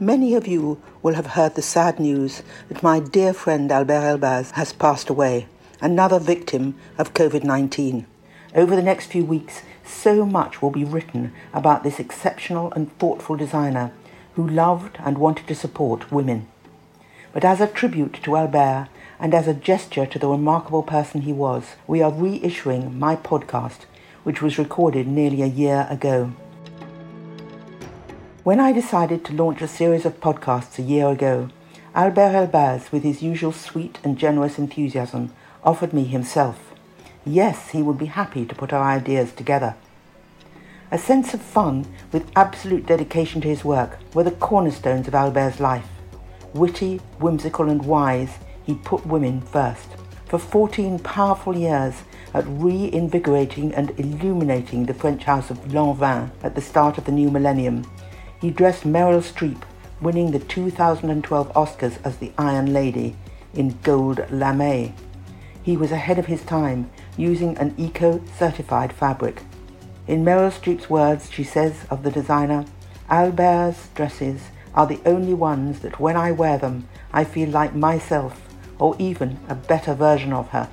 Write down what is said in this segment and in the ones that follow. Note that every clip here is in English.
Many of you will have heard the sad news that my dear friend Albert Elbaz has passed away, another victim of COVID-19. Over the next few weeks, so much will be written about this exceptional and thoughtful designer who loved and wanted to support women. But as a tribute to Albert and as a gesture to the remarkable person he was, we are reissuing my podcast, which was recorded nearly a year ago. When I decided to launch a series of podcasts a year ago, Albert Elbaz, with his usual sweet and generous enthusiasm, offered me himself. Yes, he would be happy to put our ideas together. A sense of fun with absolute dedication to his work were the cornerstones of Albert's life. Witty, whimsical and wise, he put women first. For 14 powerful years at reinvigorating and illuminating the French house of Lanvin at the start of the new millennium, he dressed Meryl Streep, winning the 2012 Oscars as the Iron Lady in gold lamé. He was ahead of his time, using an eco-certified fabric. In Meryl Streep's words, she says of the designer, "Albert's dresses are the only ones that when I wear them, I feel like myself, or even a better version of her."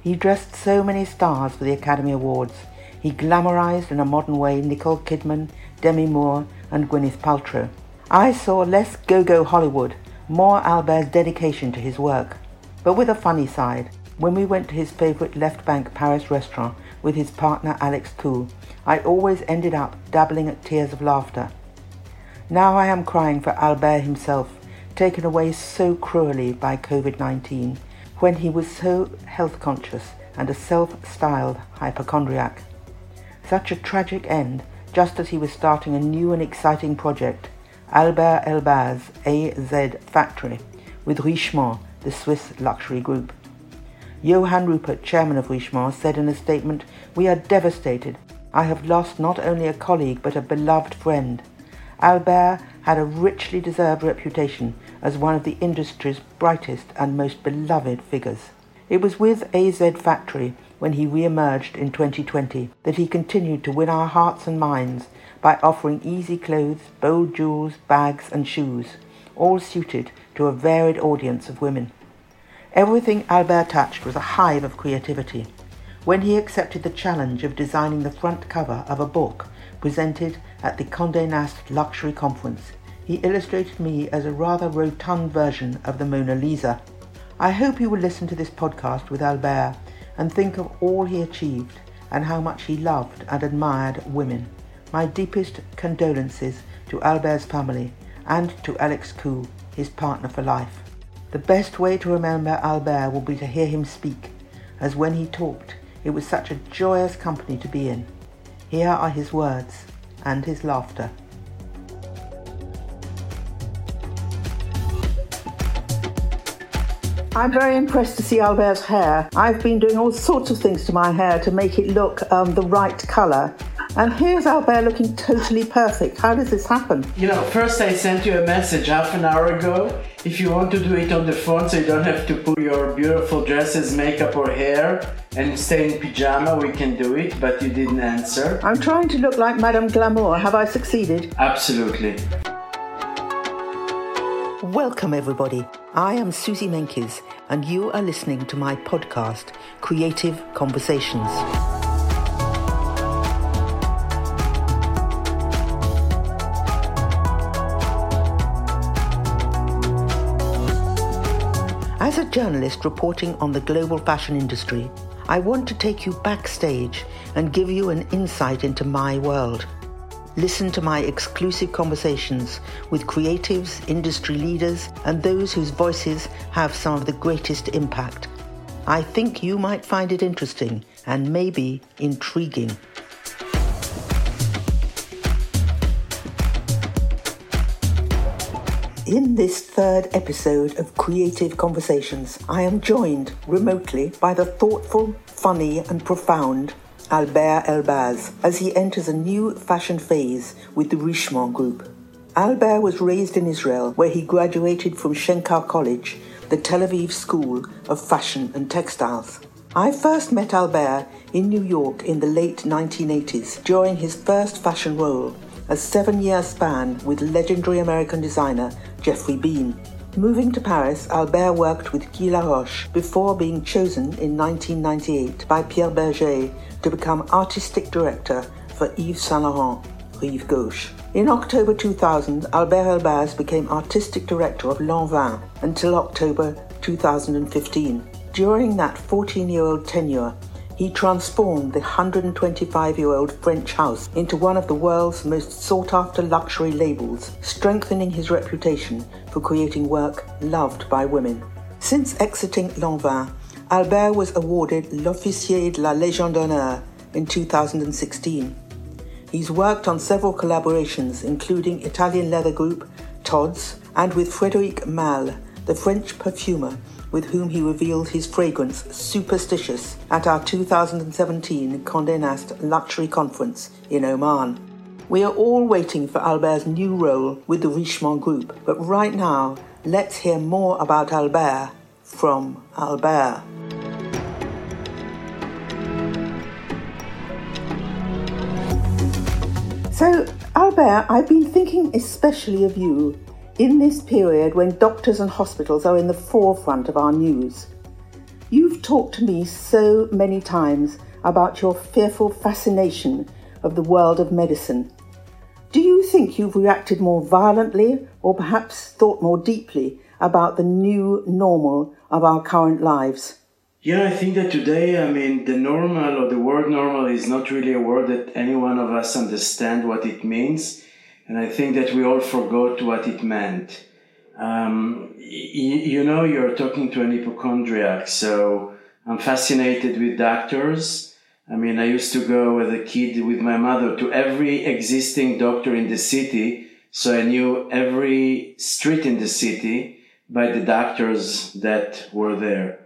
He dressed so many stars for the Academy Awards. He glamorized in a modern way Nicole Kidman, Demi Moore and Gwyneth Paltrow. I saw less go-go Hollywood, more Albert's dedication to his work. But with a funny side, when we went to his favourite left bank Paris restaurant with his partner Alex Kuhl, I always ended up dabbling at tears of laughter. Now I am crying for Albert himself, taken away so cruelly by COVID-19, when he was so health conscious and a self-styled hypochondriac. Such a tragic end, just as he was starting a new and exciting project, Albert Elbaz AZ Factory, with Richemont, the Swiss luxury group. Johann Rupert, chairman of Richemont, said in a statement, "We are devastated. I have lost not only a colleague but a beloved friend. Albert had a richly deserved reputation as one of the industry's brightest and most beloved figures." It was with AZ Factory, when he re-emerged in 2020, that he continued to win our hearts and minds by offering easy clothes, bold jewels, bags and shoes, all suited to a varied audience of women. Everything Albert touched was a hive of creativity. When he accepted the challenge of designing the front cover of a book presented at the Condé Nast Luxury Conference, he illustrated me as a rather rotund version of the Mona Lisa. I hope you will listen to this podcast with Albert and think of all he achieved and how much he loved and admired women. My deepest condolences to Albert's family and to Alex Kuhl, his partner for life. The best way to remember Albert will be to hear him speak, as when he talked, it was such a joyous company to be in. Here are his words and his laughter. I'm very impressed to see Albert's hair. I've been doing all sorts of things to my hair to make it look the right colour. And here's Albert looking totally perfect. How does this happen? You know, first I sent you a message half an hour ago. If you want to do it on the phone so you don't have to put your beautiful dresses, makeup or hair and stay in pyjama, we can do it, but you didn't answer. I'm trying to look like Madame Glamour. Have I succeeded? Absolutely. Welcome everybody. I am Susie Menkes and you are listening to my podcast, Creative Conversations. As a journalist reporting on the global fashion industry, I want to take you backstage and give you an insight into my world. Listen to my exclusive conversations with creatives, industry leaders, and those whose voices have some of the greatest impact. I think you might find it interesting and maybe intriguing. In this third episode of Creative Conversations, I am joined remotely by the thoughtful, funny, and profound Albert Elbaz, as he enters a new fashion phase with the Richemont Group. Albert was raised in Israel, where he graduated from Shenkar College, the Tel Aviv School of Fashion and Textiles. I first met Albert in New York in the late 1980s during his first fashion role a 7-year span with legendary American designer Geoffrey Beene. Moving to Paris, Albert worked with Guy Laroche before being chosen in 1998 by Pierre Bergé to become artistic director for Yves Saint Laurent, Rive Gauche. In October 2000, Albert Elbaz became artistic director of Lanvin until October 2015. During that 14-year-old tenure, he transformed the 125-year-old French house into one of the world's most sought-after luxury labels, strengthening his reputation for creating work loved by women. Since exiting Lanvin, Albert was awarded l'Officier de la Légion d'honneur in 2016. He's worked on several collaborations, including Italian leather group Tod's and with Frédéric Malle, the French perfumer, with whom he revealed his fragrance, Superstitious, at our 2017 Condé Nast Luxury Conference in Oman. We are all waiting for Albert's new role with the Richemont Group, but right now, let's hear more about Albert from Albert. So, Albert, I've been thinking especially of you in this period when doctors and hospitals are in the forefront of our news. You've talked to me so many times about your fearful fascination of the world of medicine. Do you think you've reacted more violently or perhaps thought more deeply about the new normal of our current lives? Yeah, I think that today, the normal or the word normal is not really a word that any one of us understand what it means. And I think that we all forgot what it meant. You're talking to an hypochondriac, so I'm fascinated with doctors. I used to go as a kid with my mother to every existing doctor in the city, so I knew every street in the city by the doctors that were there.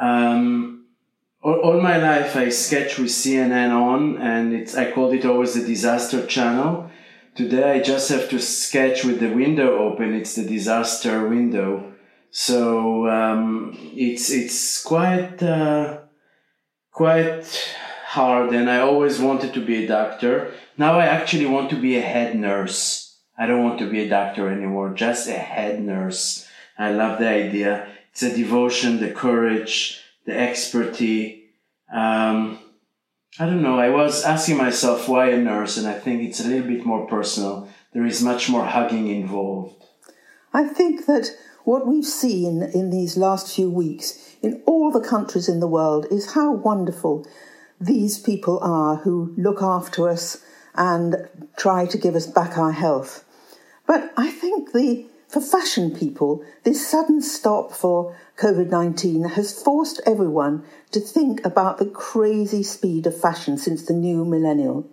All my life I sketch with CNN on, and I called it always the Disaster Channel. Today I just have to sketch with the window open. It's the disaster window. So it's quite hard, and I always wanted to be a doctor. Now I actually want to be a head nurse. I don't want to be a doctor anymore, just a head nurse. I love the idea. It's the devotion, the courage, the expertise. I don't know, I was asking myself why a nurse, and I think it's a little bit more personal. There is much more hugging involved. I think that what we've seen in these last few weeks in all the countries in the world is how wonderful these people are who look after us and try to give us back our health. But I think for fashion people, this sudden stop for COVID-19 has forced everyone to think about the crazy speed of fashion since the new millennial.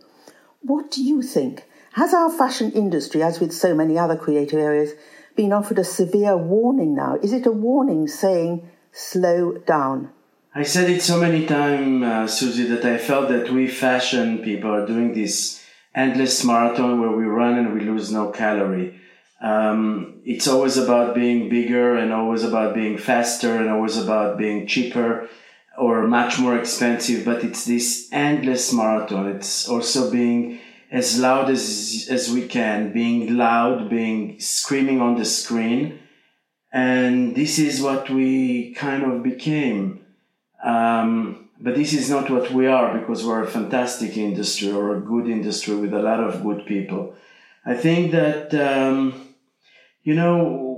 What do you think? Has our fashion industry, as with so many other creative areas, been offered a severe warning now? Is it a warning saying, slow down? I said it so many times, Susie, that I felt that we fashion people are doing this endless marathon where we run and we lose no calorie. It's always about being bigger and always about being faster and always about being cheaper or much more expensive, but it's this endless marathon. It's also being as loud as we can, being loud, being screaming on the screen. And this is what we kind of became. But this is not what we are, because we're a fantastic industry or a good industry with a lot of good people. I think that,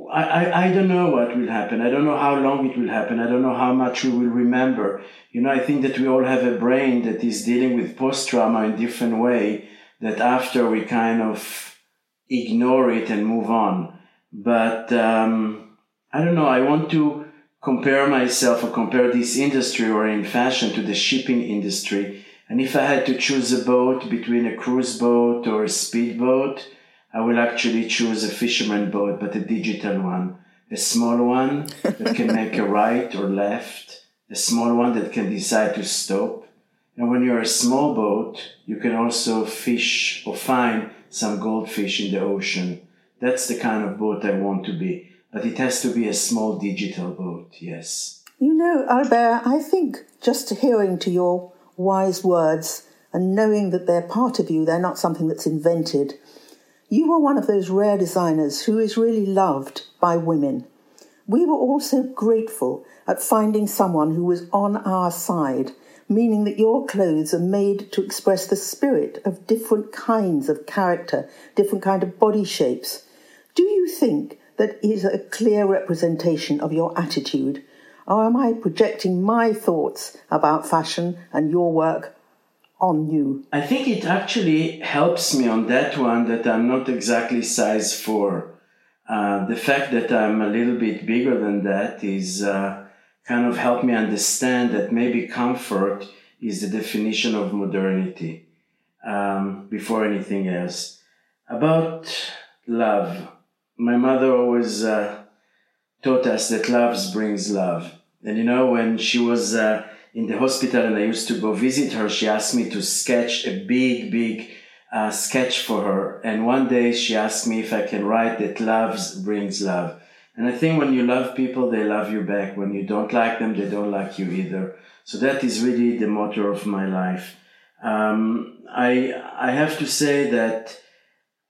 I don't know what will happen. I don't know how long it will happen. I don't know how much we will remember. I think that we all have a brain that is dealing with post-trauma in a different way, that after we kind of ignore it and move on. But I don't know. I want to compare myself or compare this industry or in fashion to the shipping industry. And if I had to choose a boat between a cruise boat or a speedboat, I will actually choose a fisherman boat, but a digital one. A small one that can make a right or left. A small one that can decide to stop. And when you're a small boat, you can also fish or find some goldfish in the ocean. That's the kind of boat I want to be. But it has to be a small digital boat, yes. Albert, I think just hearing to your wise words and knowing that they're part of you, they're not something that's invented. You are one of those rare designers who is really loved by women. We were also grateful at finding someone who was on our side, meaning that your clothes are made to express the spirit of different kinds of character, different kind of body shapes. Do you think that is a clear representation of your attitude? Or am I projecting my thoughts about fashion and your work on you? I think it actually helps me on that one that I'm not exactly size 4. The fact that I'm a little bit bigger than that is kind of helped me understand that maybe comfort is the definition of modernity before anything else. About love, my mother always taught us that love brings love. And you know, when she was in the hospital and I used to go visit her, she asked me to sketch a big sketch for her. And one day she asked me if I can write that love brings love. And I think when you love people, they love you back. When you don't like them, they don't like you either. So that is really the motto of my life. I have to say that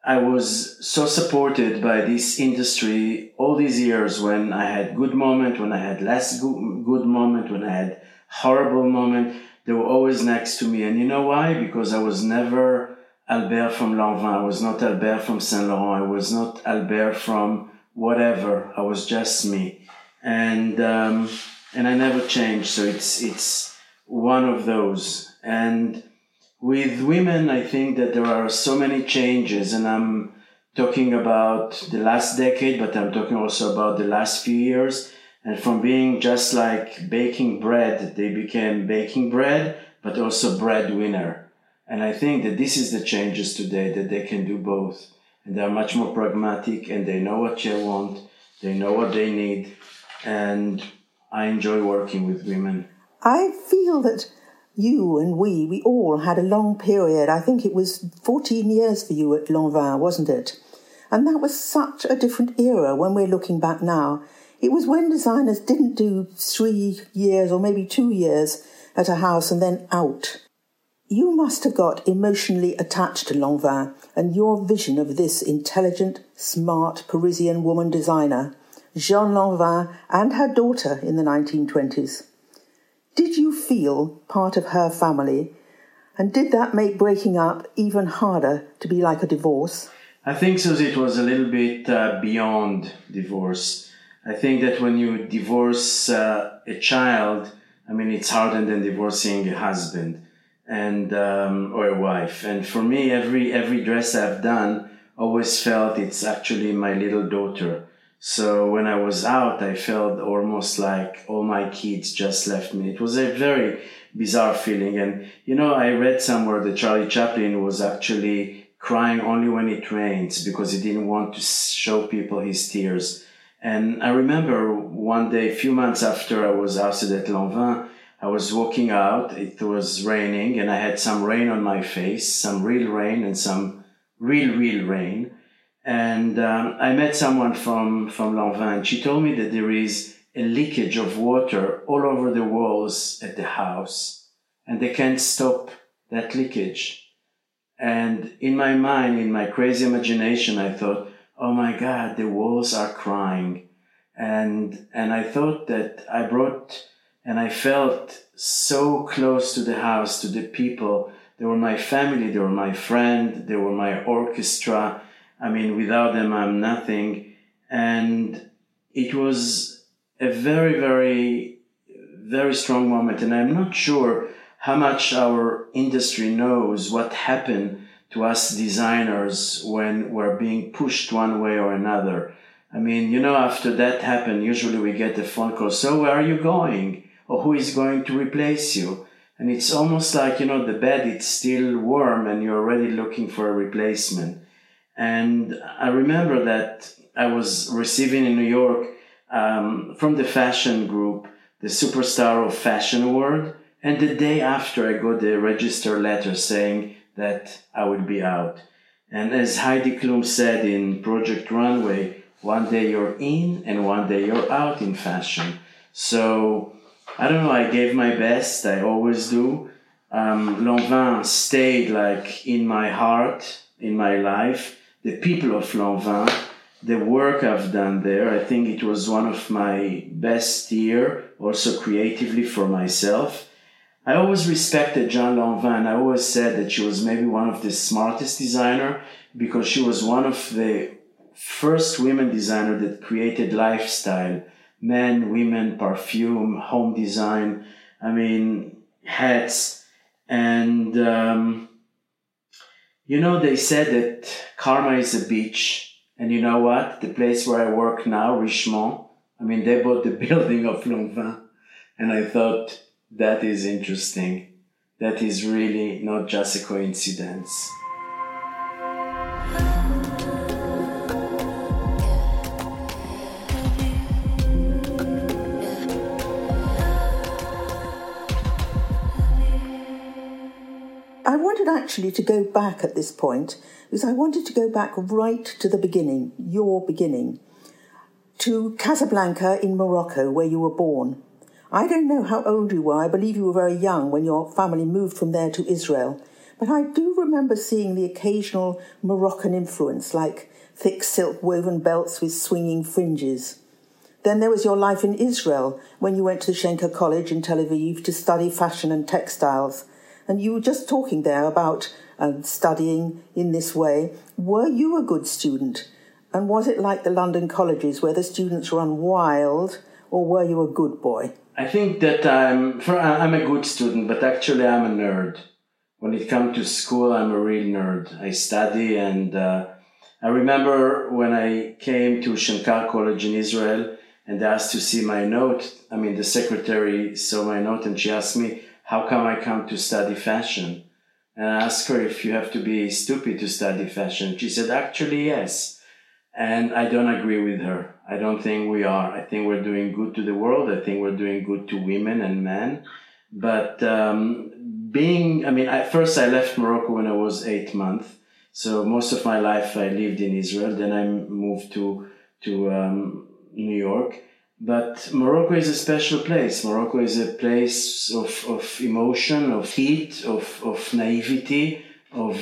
I was so supported by this industry all these years when I had good moment, when I had less good moment, when I had horrible moment. They were always next to me. And you know why? Because I was never Albert from Lanvin, I was not Albert from Saint Laurent, I was not Albert from whatever, I was just me. And I never changed, so it's one of those. And with women, I think that there are so many changes, and I'm talking about the last decade, but I'm talking also about the last few years. And from being just like baking bread, they became baking bread, but also breadwinner. And I think that this is the changes today, that they can do both. And they are much more pragmatic and they know what you want, they know what they need. And I enjoy working with women. I feel that you and we all had a long period. I think it was 14 years for you at Lanvin, wasn't it? And that was such a different era when we're looking back now. It was when designers didn't do 3 years or maybe 2 years at a house and then out. You must have got emotionally attached to Lanvin and your vision of this intelligent, smart Parisian woman designer, Jeanne Lanvin, and her daughter in the 1920s. Did you feel part of her family? And did that make breaking up even harder to be like a divorce? I think, Susie, it was a little bit beyond divorce. I think that when you divorce a child, it's harder than divorcing a husband. And or a wife. And for me, every dress I've done always felt it's actually my little daughter. So when I was out, I felt almost like all my kids just left me. It was a very bizarre feeling. And, you know, I read somewhere that Charlie Chaplin was actually crying only when it rains because he didn't want to show people his tears. And I remember one day, a few months after I was ousted at Lanvin, I was walking out, it was raining, and I had some rain on my face, some real rain and some real rain. And I met someone from Lanvin, and she told me that there is a leakage of water all over the walls at the house, and they can't stop that leakage. And in my mind, in my crazy imagination, I thought, oh my God, the walls are crying. And I thought that I brought... And I felt so close to the house, to the people. They were my family, they were my friend, they were my orchestra. Without them, I'm nothing. And it was a very, very, very strong moment. And I'm not sure how much our industry knows what happened to us designers when we're being pushed one way or another. After that happened, usually we get a phone call, so where are you going? Or who is going to replace you? And it's almost like, the bed, it's still warm and you're already looking for a replacement. And I remember that I was receiving in New York from the fashion group, the Superstar of Fashion Award. And the day after I got the register letter saying that I would be out. And as Heidi Klum said in Project Runway, one day you're in and one day you're out in fashion. So... I don't know, I gave my best, I always do, Lanvin stayed like in my heart, in my life. The people of Lanvin, the work I've done there, I think it was one of my best years, also creatively for myself. I always respected Jean Lanvin. I always said that she was maybe one of the smartest designers because she was one of the first women designers that created lifestyle. Men, women, perfume, home design, I mean, hats. And, you know, they said that karma is a beach. And you know what? The place where I work now, Richemont, I mean, they bought the building of Lanvin. And I thought, that is interesting. That is really not just a coincidence. I wanted actually to go back at this point, because I wanted to go back right to the beginning, your beginning, to Casablanca in Morocco, where you were born. I don't know how old you were. I believe you were very young when your family moved from there to Israel. But I do remember seeing the occasional Moroccan influence, like thick silk woven belts with swinging fringes. Then there was your life in Israel when you went to the Shenkar College in Tel Aviv to study fashion and textiles. And you were just talking there about studying in this way. Were you a good student? And was it like the London colleges where the students run wild, or were you a good boy? I think that I'm a good student, but actually I'm a nerd. When it comes to school, I'm a real nerd. I study, and I remember when I came to Shenkar College in Israel and they asked to see my note. I mean, the secretary saw my note and she asked me, how come I come to study fashion? And I asked her if you have to be stupid to study fashion. She said, actually, yes. And I don't agree with her. I don't think we are. I think we're doing good to the world. I think we're doing good to women and men. But first I left Morocco when I was 8 months. So most of my life I lived in Israel. Then I moved to New York. But Morocco is a special place. Morocco is a place of emotion, of heat, of naivety, of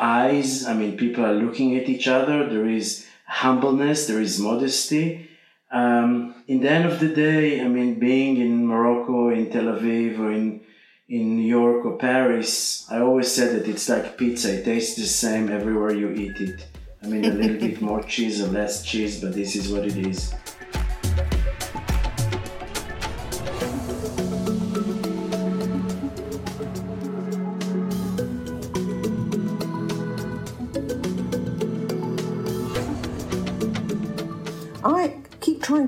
eyes. I mean, people are looking at each other. There is humbleness, there is modesty. In the end of the day, I mean, being in Morocco, in Tel Aviv, or in New York or Paris, I always said that it's like pizza. It tastes the same everywhere you eat it. I mean, a little bit more cheese or less cheese, but this is what it is.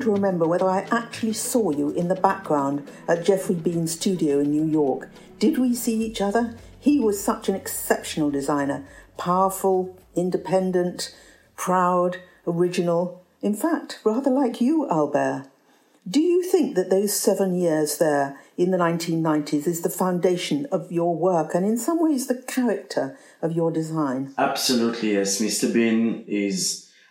To remember whether I actually saw you in the background at Geoffrey Beane's studio in New York. Did we see each other? He was such an exceptional designer, powerful, independent, proud, original, in fact, rather like you, Albert. Do you think that those 7 years there in the 1990s is the foundation of your work and in some ways the character of your design? Absolutely, yes. Mr. Beane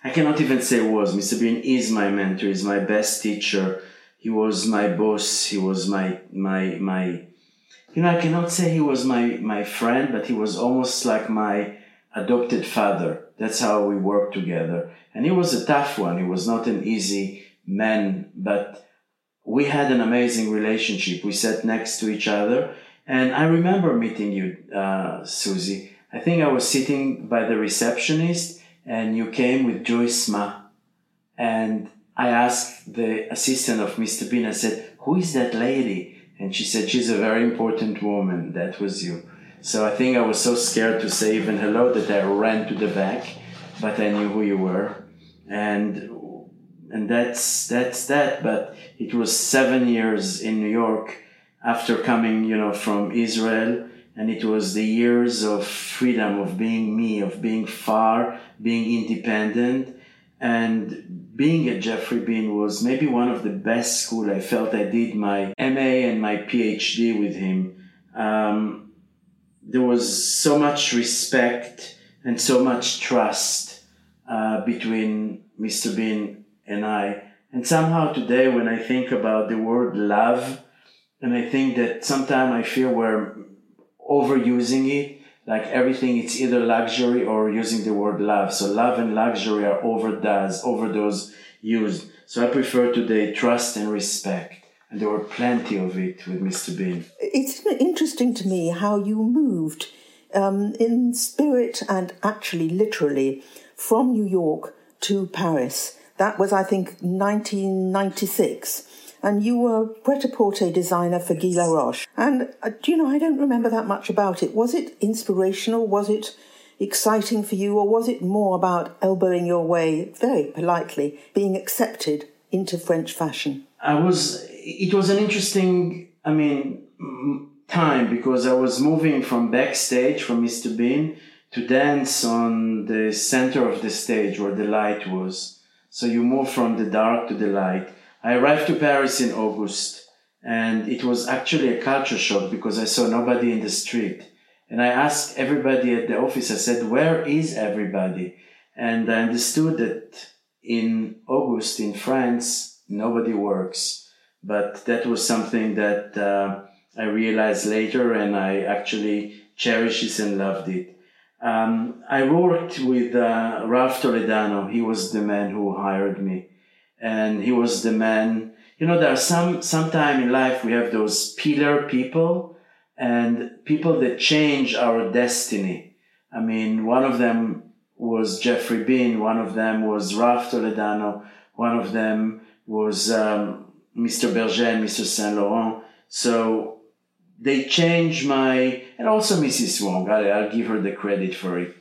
I cannot even say was. Mr. Beane is my mentor, is my best teacher. He was my boss. He was my you know, I cannot say he was my friend, but he was almost like my adopted father. That's how we worked together. And he was a tough one. He was not an easy man, but we had an amazing relationship. We sat next to each other. And I remember meeting you, Susie. I think I was sitting by the receptionist and you came with Joyce Ma. And I asked the assistant of Mr. Beane, I said, who is that lady? And she said, she's a very important woman. That was you. So I think I was so scared to say even hello that I ran to the back, but I knew who you were. And that's that. But it was 7 years in New York after coming, you know, from Israel. And it was the years of freedom, of being me, of being far, being independent. And being at Geoffrey Beane was maybe one of the best school. I felt I did my MA and my PhD with him. There was so much respect and so much trust between Mr. Beane and I. And somehow today when I think about the word love, and I think that sometimes I feel we're overusing it. Like everything, it's either luxury or using the word love. So love and luxury are overdose used. So I prefer today trust and respect. And there were plenty of it with Mr. Bean. It's interesting to me how you moved in spirit and actually literally from New York to Paris. That was, I think, 1996. And you were Pret-a-Porter designer for Guy Laroche. And, you know, I don't remember that much about it. Was it inspirational? Was it exciting for you? Or was it more about elbowing your way, very politely, being accepted into French fashion? It was an interesting, time, because I was moving from backstage, from Mr. Bean, to dance on the center of the stage where the light was. So you move from the dark to the light. I arrived to Paris in August, and it was actually a culture shock because I saw nobody in the street. And I asked everybody at the office, I said, where is everybody? And I understood that in August in France, nobody works. But that was something that I realized later, and I actually cherished it and loved it. I worked with Ralph Toledano. He was the man who hired me. And he was the man, you know, there are sometime in life we have those pillar people and people that change our destiny. I mean, one of them was Geoffrey Beene, one of them was Ralph Toledano, one of them was Mr. Bergé and Mr. Saint Laurent. So they changed and also Mrs. Wong, I'll give her the credit for it.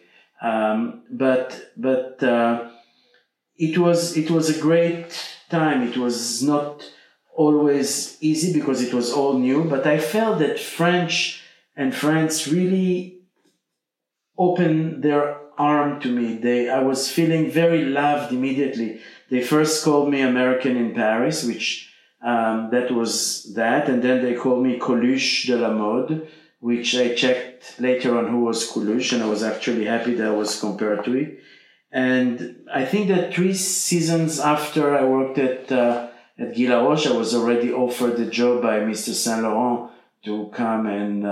It was a great time. It was not always easy because it was all new, but I felt that France really opened their arm to me. I was feeling very loved immediately. They first called me American in Paris, which that was that, and then they called me Coluche de la mode, which I checked later on who was Coluche, and I was actually happy that I was compared to it. And I think that 3 seasons after I worked at Guy Laroche, I was already offered the job by Mr. Saint Laurent to come and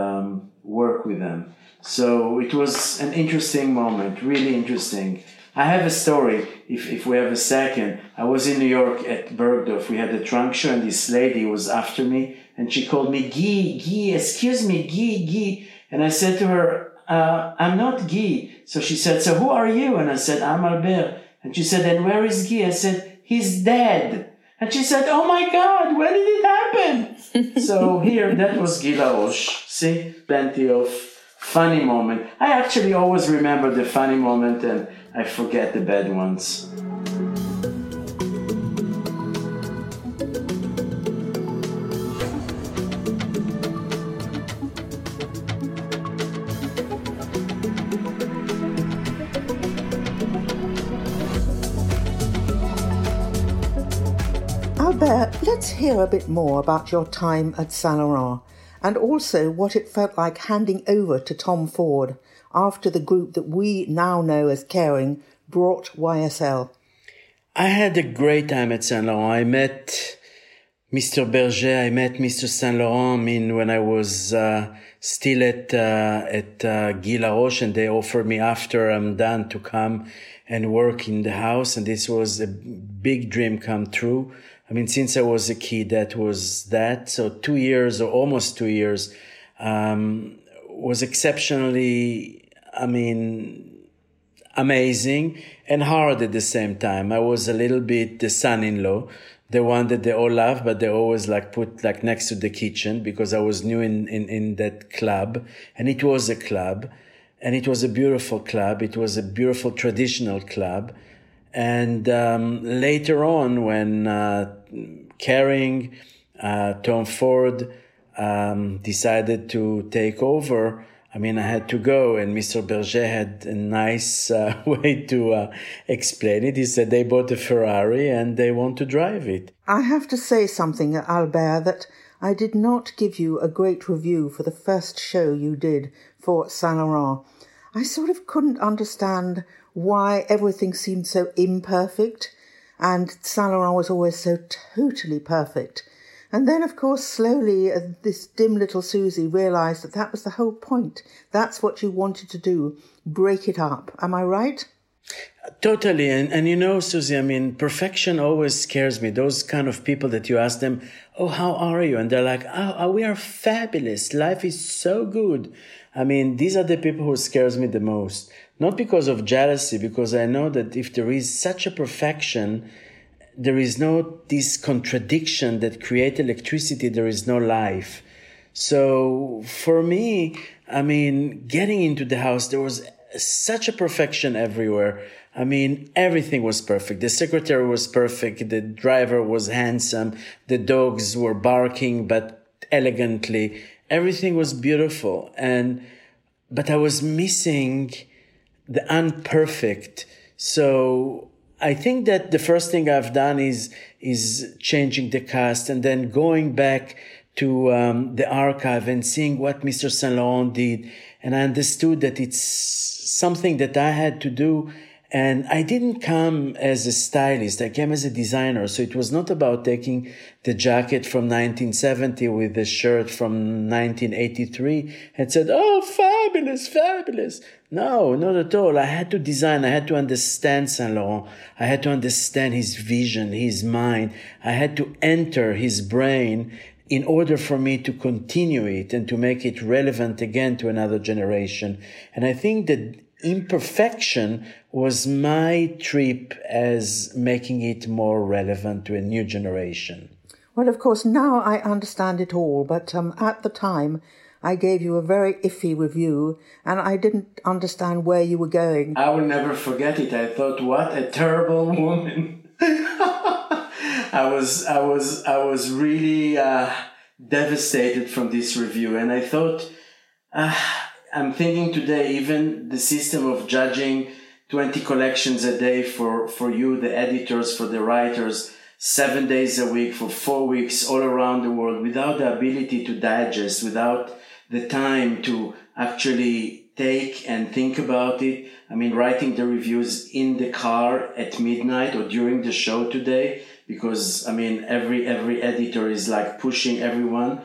work with them. So it was an interesting moment, really interesting. I have a story, if we have a second. I was in New York at Bergdorf. We had a trunk show, and this lady was after me, and she called me, Guy, excuse me, Guy. And I said to her, I'm not Guy. So she said, so who are you? And I said, I'm Albert. And she said, and where is Guy? I said, he's dead. And she said, oh my God, when did it happen? So here, that was Guy Laroche. See, plenty of funny moment. I actually always remember the funny moment and I forget the bad ones. Let's hear a bit more about your time at Saint Laurent and also what it felt like handing over to Tom Ford after the group that we now know as Kering brought YSL. I had a great time at Saint Laurent. I met Mr. Berger, I met Mr. Saint Laurent when I was still at Guy Laroche, and they offered me after I'm done to come and work in the house, and this was a big dream come true. Since I was a kid, that was that. So 2 years or almost 2 years was exceptionally, amazing and hard at the same time. I was a little bit the son-in-law, the one that they all love, but they always put next to the kitchen because I was new in that club. And it was a club, and it was a beautiful club. It was a beautiful traditional club. And later on, when Kering, Tom Ford decided to take over, I had to go, and Mr. Berger had a nice way to explain it. He said they bought a Ferrari and they want to drive it. I have to say something, Albert, that I did not give you a great review for the first show you did for Saint Laurent. I sort of couldn't understand why everything seemed so imperfect, and Saint Laurent was always so totally perfect. And then, of course, slowly, this dim little Susie realised that that was the whole point. That's what you wanted to do, break it up. Am I right? Totally. And you know, Susie, I mean, perfection always scares me. Those kind of people that you ask them, oh, how are you? And they're like, oh, we are fabulous. Life is so good. I mean, these are the people who scares me the most. Not because of jealousy, because I know that if there is such a perfection, there is no this contradiction that creates electricity. There is no life. So for me, I mean, getting into the house, there was such a perfection everywhere. I mean, everything was perfect. The secretary was perfect. The driver was handsome. The dogs were barking, but elegantly. Everything was beautiful. But I was missing the unperfect. So I think that the first thing I've done is changing the cast and then going back to the archive and seeing what Mr. Saint Laurent did. And I understood that it's something that I had to do. And I didn't come as a stylist. I came as a designer. So it was not about taking the jacket from 1970 with the shirt from 1983 and said, oh, fabulous, fabulous. No, not at all. I had to design. I had to understand Saint Laurent. I had to understand his vision, his mind. I had to enter his brain in order for me to continue it and to make it relevant again to another generation. And I think that imperfection was my trip as making it more relevant to a new generation. Well, of course, now I understand it all, but at the time I gave you a very iffy review and I didn't understand where you were going. I will never forget it. I thought, what a terrible woman. I was really devastated from this review, and I thought, I'm thinking today, even the system of judging 20 collections a day for you, the editors, for the writers, 7 days a week for 4 weeks all around the world, without the ability to digest, without the time to actually take and think about it. I mean, writing the reviews in the car at midnight or during the show today, because, I mean, every editor is like pushing everyone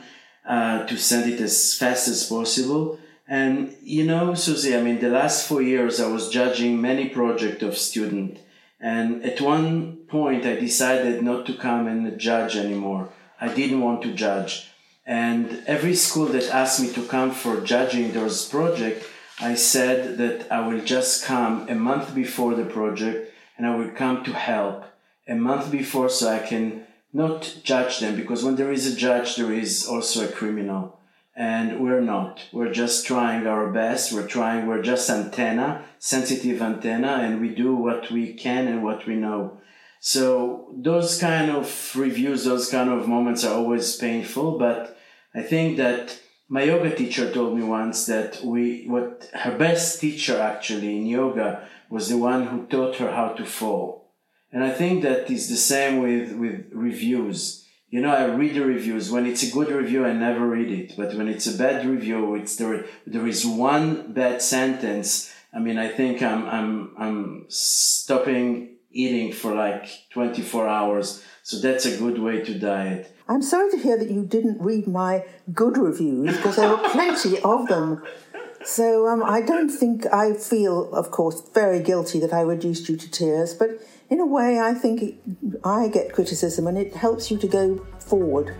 to send it as fast as possible. And, you know, Susie, I mean, the last 4 years I was judging many projects of students. And at one point I decided not to come and judge anymore. I didn't want to judge. And every school that asked me to come for judging those projects, I said that I will just come a month before the project and I will come to help a month before so I can not judge them. Because when there is a judge, there is also a criminal. And we're not. We're just trying our best. We're just antenna, sensitive antenna, and we do what we can and what we know. So those kind of reviews, those kind of moments are always painful. But I think that my yoga teacher told me once that what her best teacher actually in yoga was the one who taught her how to fall. And I think that is the same with reviews. You know, I read the reviews. When it's a good review, I never read it. But when it's a bad review, there is one bad sentence. I mean, I think I'm stopping eating for like 24 hours. So that's a good way to diet. I'm sorry to hear that you didn't read my good reviews because there were plenty of them. So I feel, of course, very guilty that I reduced you to tears. But in a way, I think I get criticism and it helps you to go forward.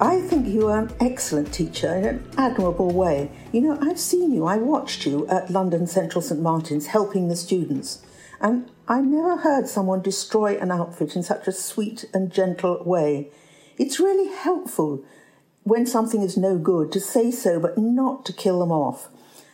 I think you are an excellent teacher in an admirable way. You know, I've seen you, I watched you at London Central St Martin's helping the students. And I never heard someone destroy an outfit in such a sweet and gentle way. It's really helpful when something is no good to say so, but not to kill them off.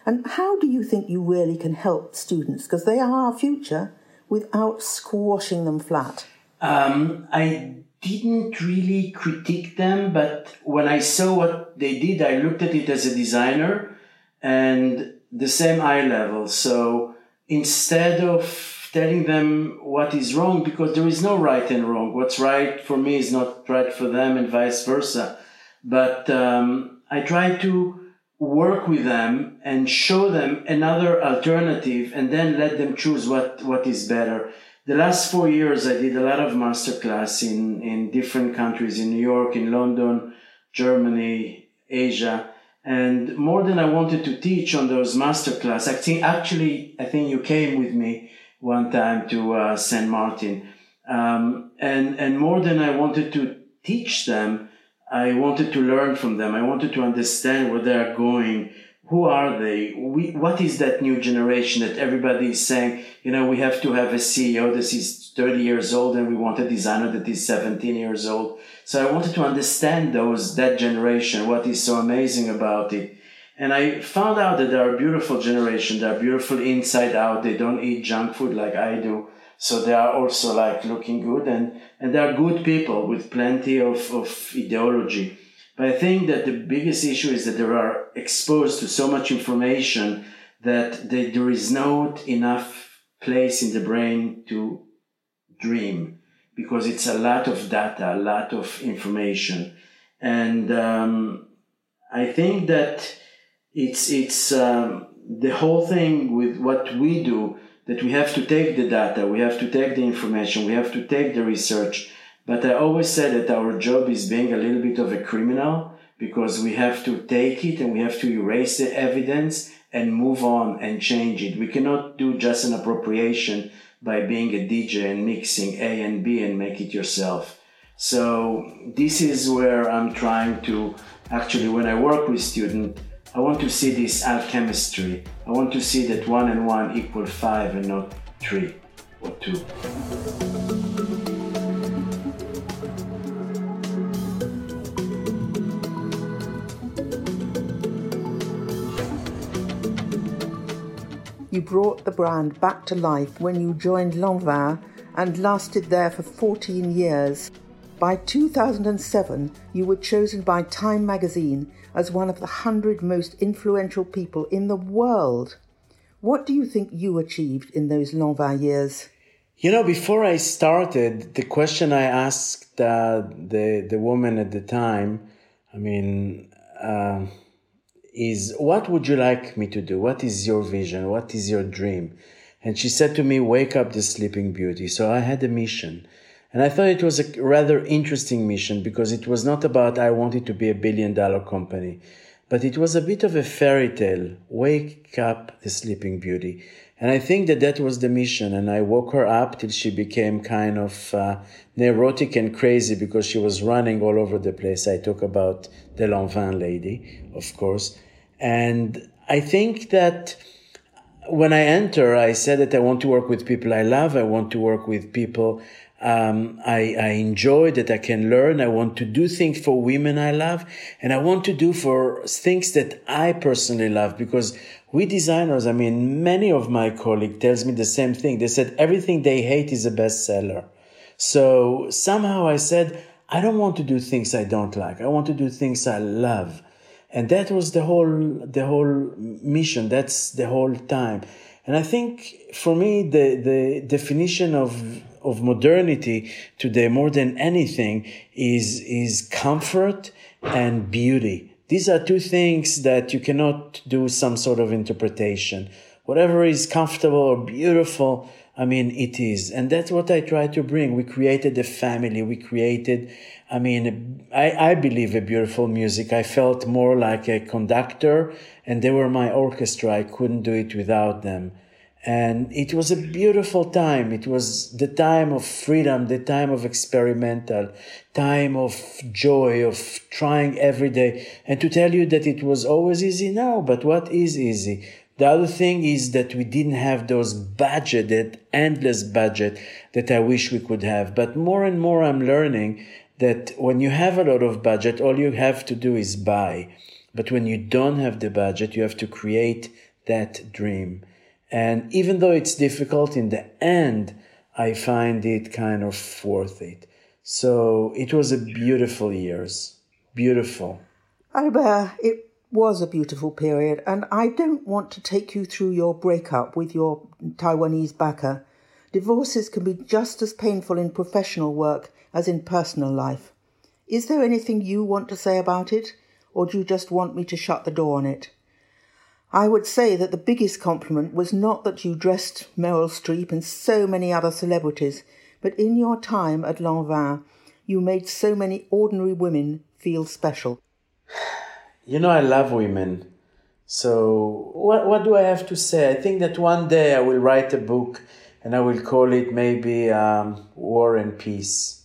And how do you think you really can help students, because they are our future, without squashing them flat? I didn't really critique them, but when I saw what they did, I looked at it as a designer and the same eye level. So instead of telling them what is wrong, because there is no right and wrong. What's right for me is not right for them, and vice versa. But I try to work with them and show them another alternative, and then let them choose what is better. The last 4 years, I did a lot of masterclass in different countries, in New York, in London, Germany, Asia. And more than I wanted to teach on those masterclass, I think you came with me one time to St. Martin. And more than I wanted to teach them, I wanted to learn from them. I wanted to understand where they are going. Who are they? What is that new generation that everybody is saying, you know, we have to have a CEO that is 30 years old, and we want a designer that is 17 years old. So I wanted to understand that generation, what is so amazing about it. And I found out that they are a beautiful generation. They are beautiful inside out. They don't eat junk food like I do. So they are also like looking good, and they are good people with plenty of ideology. But I think that the biggest issue is that they are exposed to so much information that there is not enough place in the brain to dream, because it's a lot of data, a lot of information. And I think that it's the whole thing with what we do, that we have to take the data, we have to take the information, we have to take the research. But I always said that our job is being a little bit of a criminal, because we have to take it and we have to erase the evidence and move on and change it. We cannot do just an appropriation by being a DJ and mixing A and B and make it yourself. So this is where I'm trying to, actually when I work with students, I want to see this alchemistry. I want to see that 1 and 1 equal 5 and not 3 or 2. You brought the brand back to life when you joined Lanvin and lasted there for 14 years. By 2007, you were chosen by Time magazine as one of the 100 most influential people in the world. What do you think you achieved in those Lanvin years? You know, before I started, the question I asked the woman at the time, is, what would you like me to do? What is your vision? What is your dream? And she said to me, wake up the sleeping beauty. So I had a mission. And I thought it was a rather interesting mission, because it was not about I wanted to be a billion-dollar company, but it was a bit of a fairy tale, wake up the sleeping beauty. And I think that was the mission. And I woke her up till she became kind of neurotic and crazy, because she was running all over the place. I talk about the Lanvin lady, of course. And I think that when I enter, I said that I want to work with people I love. I want to work with people I enjoy, that I can learn. I want to do things for women I love. And I want to do for things that I personally love, because we designers, many of my colleagues tells me the same thing. They said everything they hate is a bestseller. So somehow I said, I don't want to do things I don't like. I want to do things I love. And that was the whole mission. That's the whole time. And I think for me, the definition of modernity today, more than anything, is comfort and beauty. These are two things that you cannot do some sort of interpretation. Whatever is comfortable or beautiful, it is. And that's what I try to bring. We created a family. We created, I believe, a beautiful music. I felt more like a conductor, and they were my orchestra. I couldn't do it without them. And it was a beautiful time. It was the time of freedom, the time of experimental, time of joy, of trying every day. And to tell you that it was always easy, no, but what is easy? The other thing is that we didn't have those budget, that endless budget that I wish we could have. But more and more I'm learning that when you have a lot of budget, all you have to do is buy. But when you don't have the budget, you have to create that dream. And even though it's difficult, in the end, I find it kind of worth it. So it was a beautiful years. Beautiful. Albert, it was a beautiful period. And I don't want to take you through your breakup with your Taiwanese backer. Divorces can be just as painful in professional work as in personal life. Is there anything you want to say about it, or do you just want me to shut the door on it? I would say that the biggest compliment was not that you dressed Meryl Streep and so many other celebrities, but in your time at Lanvin, you made so many ordinary women feel special. You know, I love women. So what do I have to say? I think that one day I will write a book and I will call it maybe War and Peace.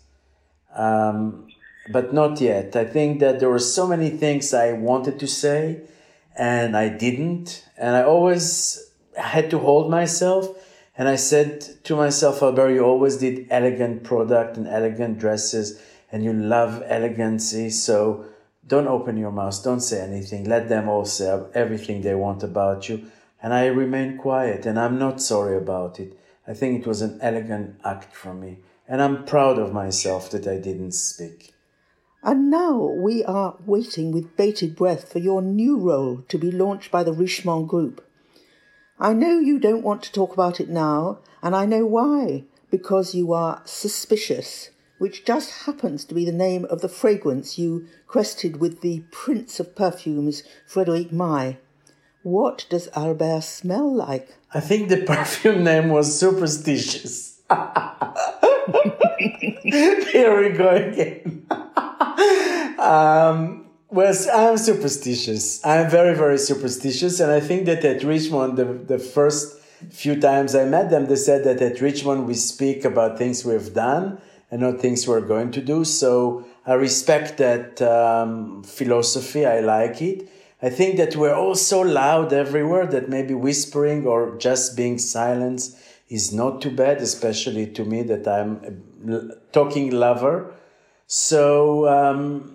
But not yet. I think that there were so many things I wanted to say and I didn't. And I always had to hold myself. And I said to myself, Albert, you always did elegant product and elegant dresses and you love elegancy. So don't open your mouth. Don't say anything. Let them all say everything they want about you. And I remained quiet and I'm not sorry about it. I think it was an elegant act from me. And I'm proud of myself that I didn't speak. And now we are waiting with bated breath for your new role to be launched by the Richemont Group. I know you don't want to talk about it now, and I know why. Because you are Suspicious, which just happens to be the name of the fragrance you crested with the Prince of Perfumes, Frédéric Malle. What does Albert smell like? I think the perfume name was Superstitious. Here we go again. Well, I'm superstitious. I'm very, very superstitious. And I think that at Richmond, the first few times I met them, they said that at Richmond, we speak about things we've done and not things we're going to do. So I respect that philosophy. I like it. I think that we're all so loud everywhere that maybe whispering or just being silent is not too bad, especially to me that I'm a talking lover. So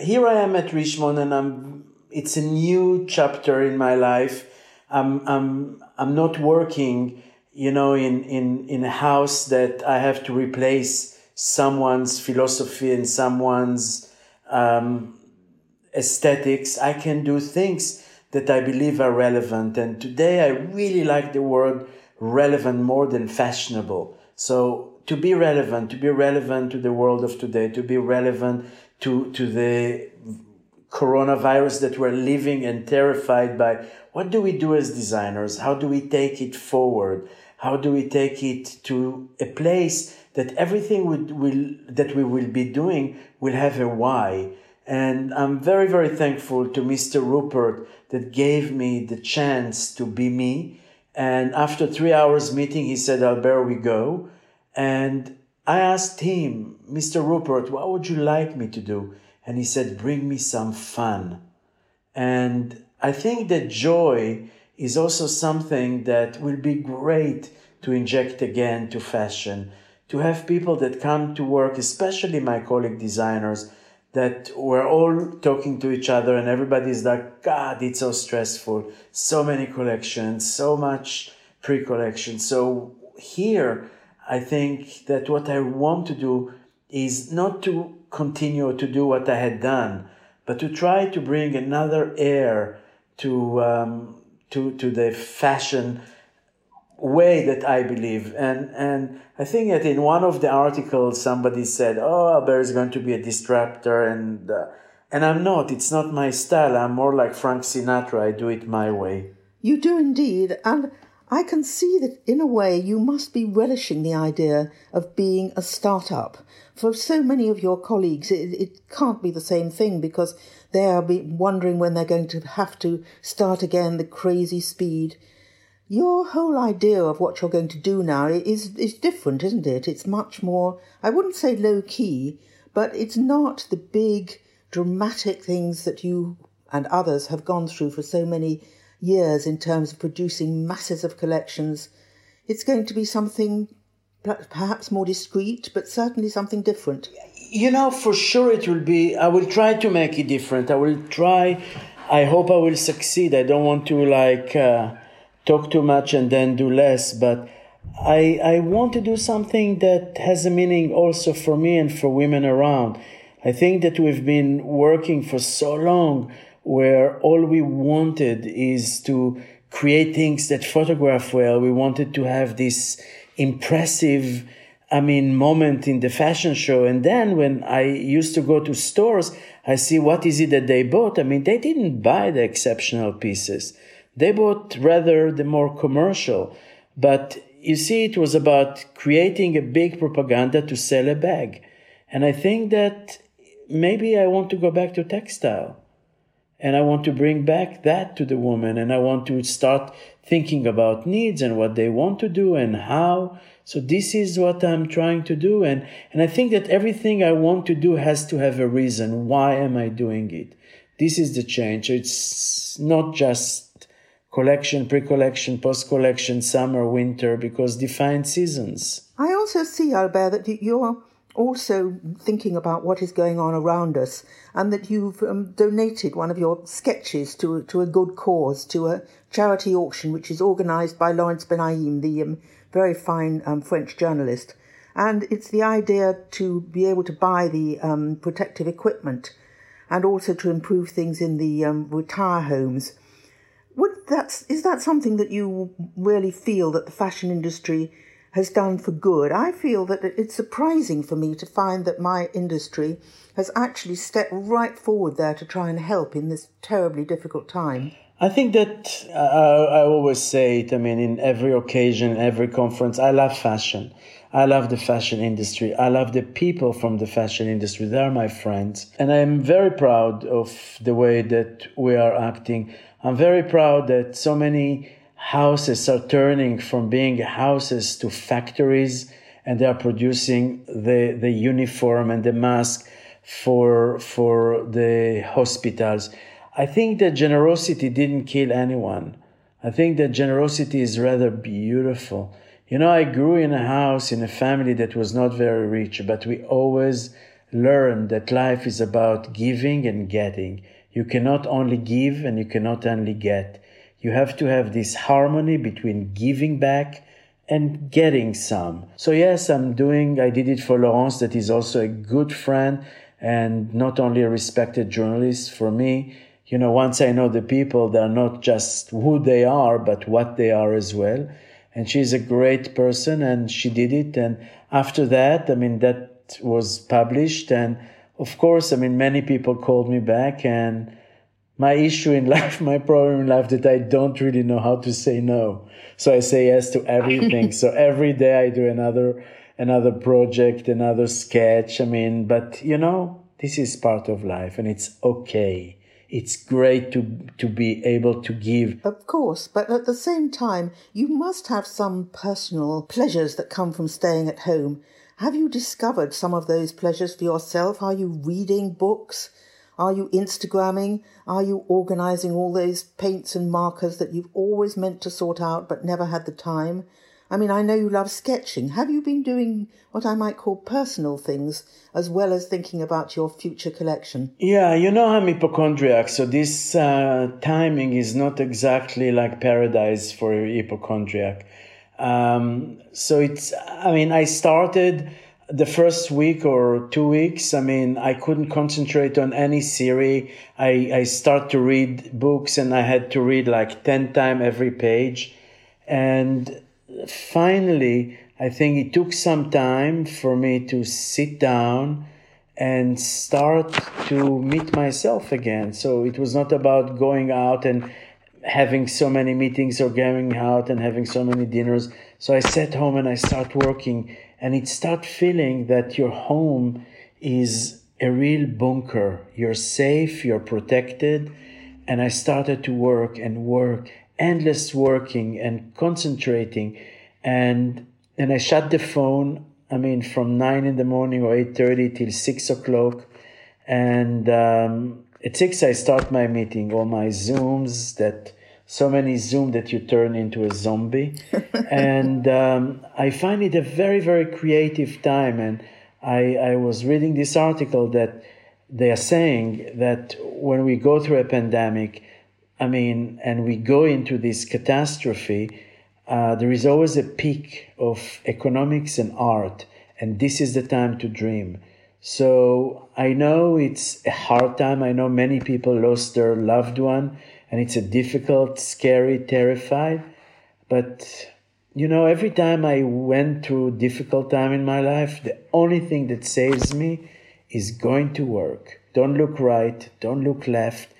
here I am at Richemont, and it's a new chapter in my life. I'm not working, you know, in a house that I have to replace someone's philosophy and someone's aesthetics. I can do things that I believe are relevant, and today I really like the word relevant more than fashionable. So to be relevant to the world of today, to be relevant to the coronavirus that we're living and terrified by. What do we do as designers? How do we take it forward? How do we take it to a place that everything we will be doing will have a why? And I'm very, very thankful to Mr. Rupert that gave me the chance to be me. And after 3 hours meeting, he said, Albert, we go. And I asked him, Mr. Rupert, what would you like me to do? And he said, bring me some fun. And I think that joy is also something that will be great to inject again to fashion, to have people that come to work, especially my colleague designers, that we're all talking to each other and everybody's like, God, it's so stressful. So many collections, so much pre-collection. So here, I think that what I want to do is not to continue to do what I had done, but to try to bring another air to the fashion way that I believe. And I think that in one of the articles, somebody said, oh, Albert is going to be a disruptor. And I'm not. It's not my style. I'm more like Frank Sinatra. I do it my way. You do indeed. And I can see that, in a way, you must be relishing the idea of being a start-up. For so many of your colleagues, it can't be the same thing because they are wondering when they're going to have to start again, the crazy speed. Your whole idea of what you're going to do now is different, isn't it? It's much more, I wouldn't say low-key, but it's not the big, dramatic things that you and others have gone through for so many years in terms of producing masses of collections. It's going to be something perhaps more discreet, but certainly something different. You know, for sure it will be. I will try to make it different. I will try. I hope I will succeed. I don't want to talk too much and then do less, but I want to do something that has a meaning also for me and for women around. I think that we've been working for so long where all we wanted is to create things that photograph well. We wanted to have this impressive, I mean, moment in the fashion show. And then when I used to go to stores, I see what is it that they bought. I mean, they didn't buy the exceptional pieces. They bought rather the more commercial. But you see, it was about creating a big propaganda to sell a bag. And I think that maybe I want to go back to textile. And I want to bring back that to the woman. And I want to start thinking about needs and what they want to do and how. So this is what I'm trying to do. And I think that everything I want to do has to have a reason. Why am I doing it? This is the change. It's not just collection, pre-collection, post-collection, summer, winter, because defined seasons. I also see, Albert, that you're also thinking about what is going on around us, and that you've donated one of your sketches to a good cause, to a charity auction which is organised by Laurence Benaim, the very fine French journalist. And it's the idea to be able to buy the protective equipment and also to improve things in the retire homes. Is that something that you really feel that the fashion industry has done for good? I feel that it's surprising for me to find that my industry has actually stepped right forward there to try and help in this terribly difficult time. I think that I always say it, I mean, in every occasion, every conference, I love fashion. I love the fashion industry. I love the people from the fashion industry. They are my friends. And I am very proud of the way that we are acting. I'm very proud that so many houses are turning from being houses to factories, and they are producing the uniform and the mask for the hospitals. I think that generosity didn't kill anyone. I think that generosity is rather beautiful. You know, I grew in a house, in a family that was not very rich, but we always learned that life is about giving and getting. You cannot only give and you cannot only get. You have to have this harmony between giving back and getting some. So yes, I did it for Laurence, that is also a good friend and not only a respected journalist for me. You know, once I know the people, they're not just who they are, but what they are as well. And she's a great person and she did it. And after that, I mean, that was published. And of course, I mean, many people called me back, and my issue in life, my problem in life, that I don't really know how to say no. So I say yes to everything. So every day I do another project, another sketch. I mean, but you know, this is part of life, and it's okay. It's great to be able to give. Of course, but at the same time, you must have some personal pleasures that come from staying at home. Have you discovered some of those pleasures for yourself? Are you reading books? Are you Instagramming? Are you organising all those paints and markers that you've always meant to sort out but never had the time? I mean, I know you love sketching. Have you been doing what I might call personal things as well as thinking about your future collection? Yeah, you know, I'm hypochondriac, so this timing is not exactly like paradise for a hypochondriac. I started the first week or 2 weeks, I mean, I couldn't concentrate on any series. I start to read books, and I had to read like 10 times every page. And finally, I think it took some time for me to sit down and start to meet myself again. So it was not about going out and having so many meetings or going out and having so many dinners. So I sat home and I start working. And it starts feeling that your home is a real bunker. You're safe, you're protected. And I started to work, endless working and concentrating. And I shut the phone, I mean, from 9 in the morning or 8:30 till 6 o'clock. And at 6, I start my meeting or my Zooms so many Zoom that you turn into a zombie. And I find it a very, very creative time. And I was reading this article that they are saying that when we go through a pandemic, I mean, and we go into this catastrophe, there is always a peak of economics and art. And this is the time to dream. So I know it's a hard time. I know many people lost their loved one. And it's a difficult, scary, terrified, but you know, every time I went through a difficult time in my life, the only thing that saves me is going to work. Don't look right, don't look left,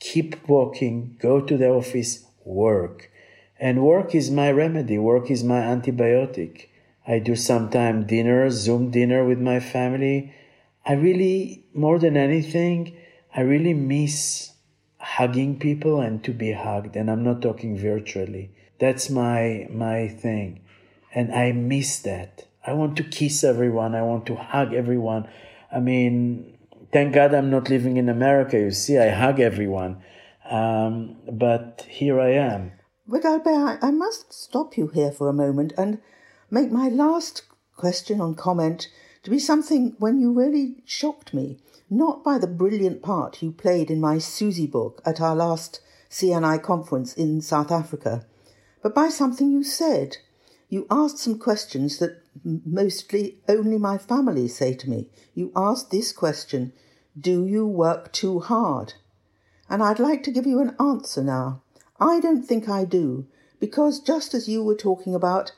keep walking, go to the office, work. And work is my remedy, work is my antibiotic. I do sometimes dinner, Zoom dinner with my family. I really, more than anything, I really miss hugging people and to be hugged. And I'm not talking virtually. That's my thing. And I miss that. I want to kiss everyone. I want to hug everyone. I mean, thank God I'm not living in America. You see, I hug everyone. But here I am. But Albert, I must stop you here for a moment and make my last question and comment to be something when you really shocked me, not by the brilliant part you played in my Susie book at our last CNI conference in South Africa, but by something you said. You asked some questions that mostly only my family say to me. You asked this question, do you work too hard? And I'd like to give you an answer now. I don't think I do, because just as you were talking about,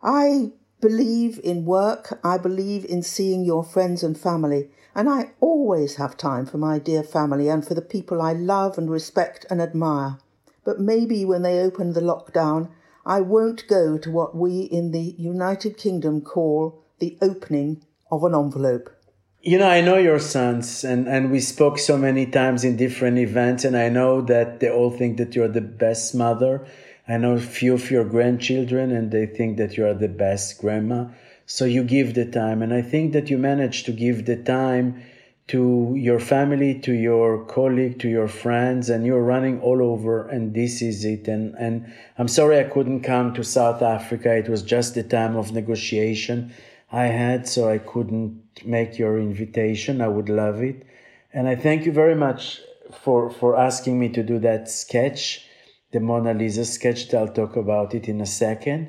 I believe in work, I believe in seeing your friends and family, and I always have time for my dear family and for the people I love and respect and admire. But maybe when they open the lockdown, I won't go to what we in the United Kingdom call the opening of an envelope. You know, I know your sons, and we spoke so many times in different events, and I know that they all think that you're the best mother. I know a few of your grandchildren, and they think that you are the best grandma. So you give the time, and I think that you manage to give the time to your family, to your colleague, to your friends, and you're running all over, and this is it. And I'm sorry I couldn't come to South Africa. It was just the time of negotiation I had, so I couldn't make your invitation. I would love it. And I thank you very much for asking me to do that sketch, the Mona Lisa sketch. I'll talk about it in a second.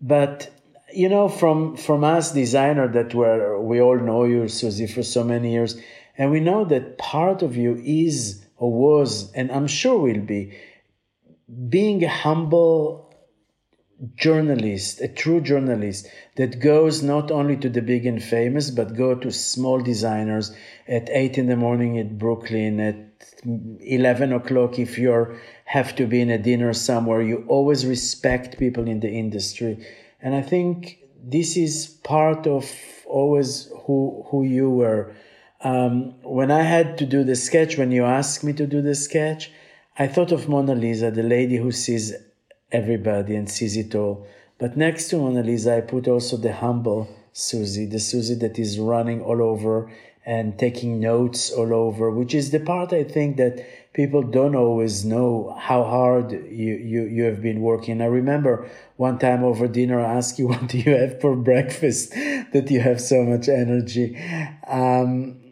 But, you know, from us designer that we all know you, Susie, for so many years, and we know that part of you is or was, and I'm sure will be, being a humble journalist, a true journalist that goes not only to the big and famous, but go to small designers at 8 a.m. at Brooklyn, at 11 o'clock if you have to be in a dinner somewhere. You always respect people in the industry. And I think this is part of always who you were. When I had to do the sketch, when you asked me to do the sketch, I thought of Mona Lisa, the lady who sees everybody and sees it all. But next to Mona Lisa, I put also the humble Susie, the Susie that is running all over and taking notes all over, which is the part I think that people don't always know how hard you have been working. I remember one time over dinner, I asked you, what do you have for breakfast that you have so much energy? And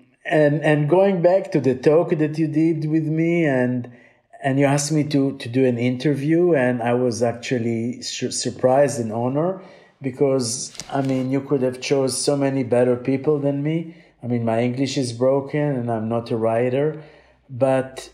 going back to the talk that you did with me, and you asked me to do an interview, and I was actually surprised and honored, because, I mean, you could have chose so many better people than me. I mean, my English is broken and I'm not a writer, but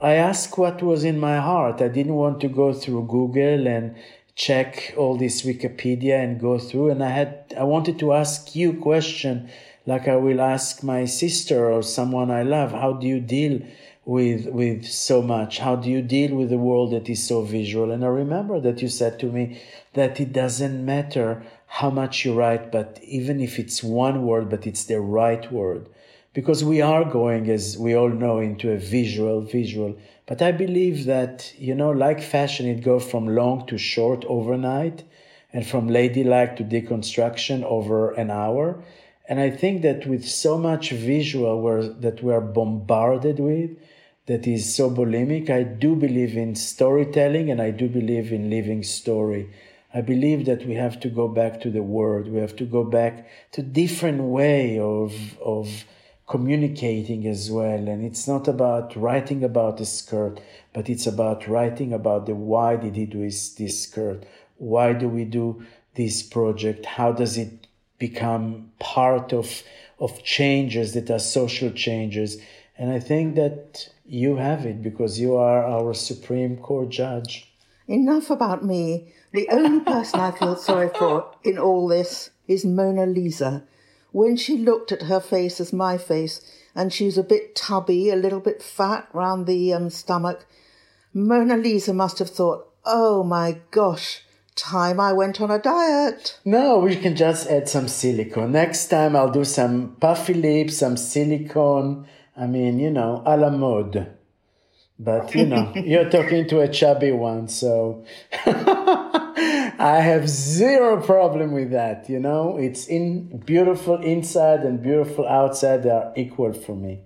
I asked what was in my heart. I didn't want to go through Google and check all this Wikipedia and go through, and I wanted to ask you question like I will ask my sister or someone I love. How do you deal with so much? How do you deal with the world that is so visual? And I remember that you said to me that it doesn't matter how much you write, but even if it's one word, but it's the right word. Because we are going, as we all know, into a visual. But I believe that, you know, like fashion, it goes from long to short overnight, and from ladylike to deconstruction over an hour. And I think that with so much visual that we are bombarded with, that is so bulimic, I do believe in storytelling, and I do believe in living story. I believe that we have to go back to the word. We have to go back to different way of communicating as well. And it's not about writing about a skirt, but it's about writing about the why did he do this skirt? Why do we do this project? How does it become part of changes that are social changes? And I think that you have it, because you are our Supreme Court judge. Enough about me. The only person I feel sorry for in all this is Mona Lisa. When she looked at her face as my face, and she was a bit tubby, a little bit fat round the stomach, Mona Lisa must have thought, oh my gosh, time I went on a diet. No, we can just add some silicone. Next time I'll do some puffy lips, some silicone. I mean, you know, à la mode. But, you know, you're talking to a chubby one, so I have zero problem with that, you know. It's beautiful inside and beautiful outside. They are equal for me.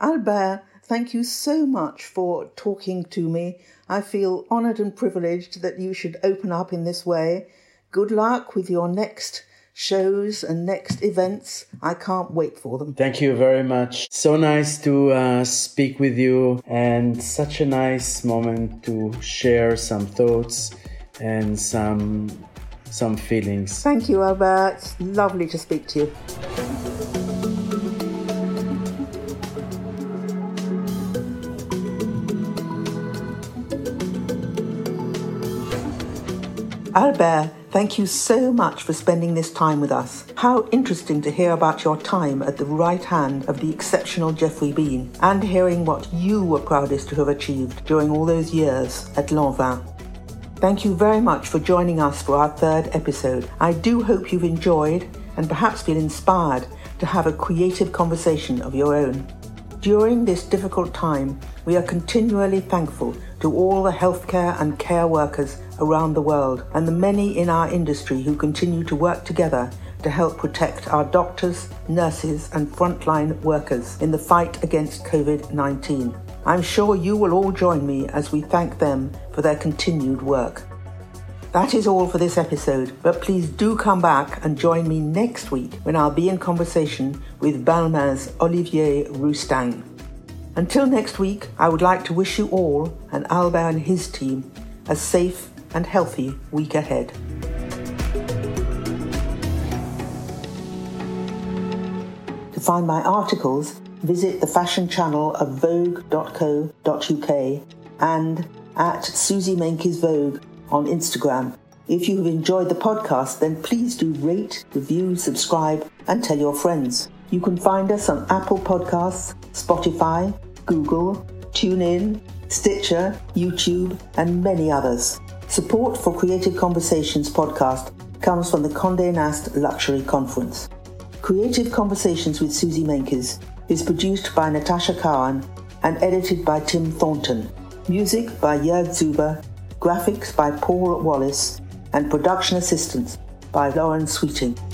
Albert, thank you so much for talking to me. I feel honoured and privileged that you should open up in this way. Good luck with your next shows and next events. I can't wait for them. Thank you very much. So nice to speak with you, and such a nice moment to share some thoughts and some feelings. Thank you, Albert. It's lovely to speak to you. Albert, thank you so much for spending this time with us. How interesting to hear about your time at the right hand of the exceptional Geoffrey Beene, and hearing what you were proudest to have achieved during all those years at Lanvin. Thank you very much for joining us for our third episode. I do hope you've enjoyed and perhaps feel inspired to have a creative conversation of your own. During this difficult time, we are continually thankful to all the healthcare and care workers around the world, and the many in our industry who continue to work together to help protect our doctors, nurses and frontline workers in the fight against COVID-19. I'm sure you will all join me as we thank them for their continued work. That is all for this episode, but please do come back and join me next week when I'll be in conversation with Balmain's Olivier Rousteing. Until next week, I would like to wish you all, and Albert and his team, a safe and healthy week ahead. To find my articles, visit the fashion channel of vogue.co.uk and at Susie Menkes Vogue on Instagram. If you have enjoyed the podcast, then please do rate, review, subscribe, and tell your friends. You can find us on Apple Podcasts, Spotify, Google, TuneIn, Stitcher, YouTube, and many others. Support for Creative Conversations podcast comes from the Condé Nast Luxury Conference. Creative Conversations with Susie Menkes is produced by Natasha Cowan and edited by Tim Thornton. Music by Jörg Zuber, graphics by Paul Wallace, and production assistance by Lauren Sweeting.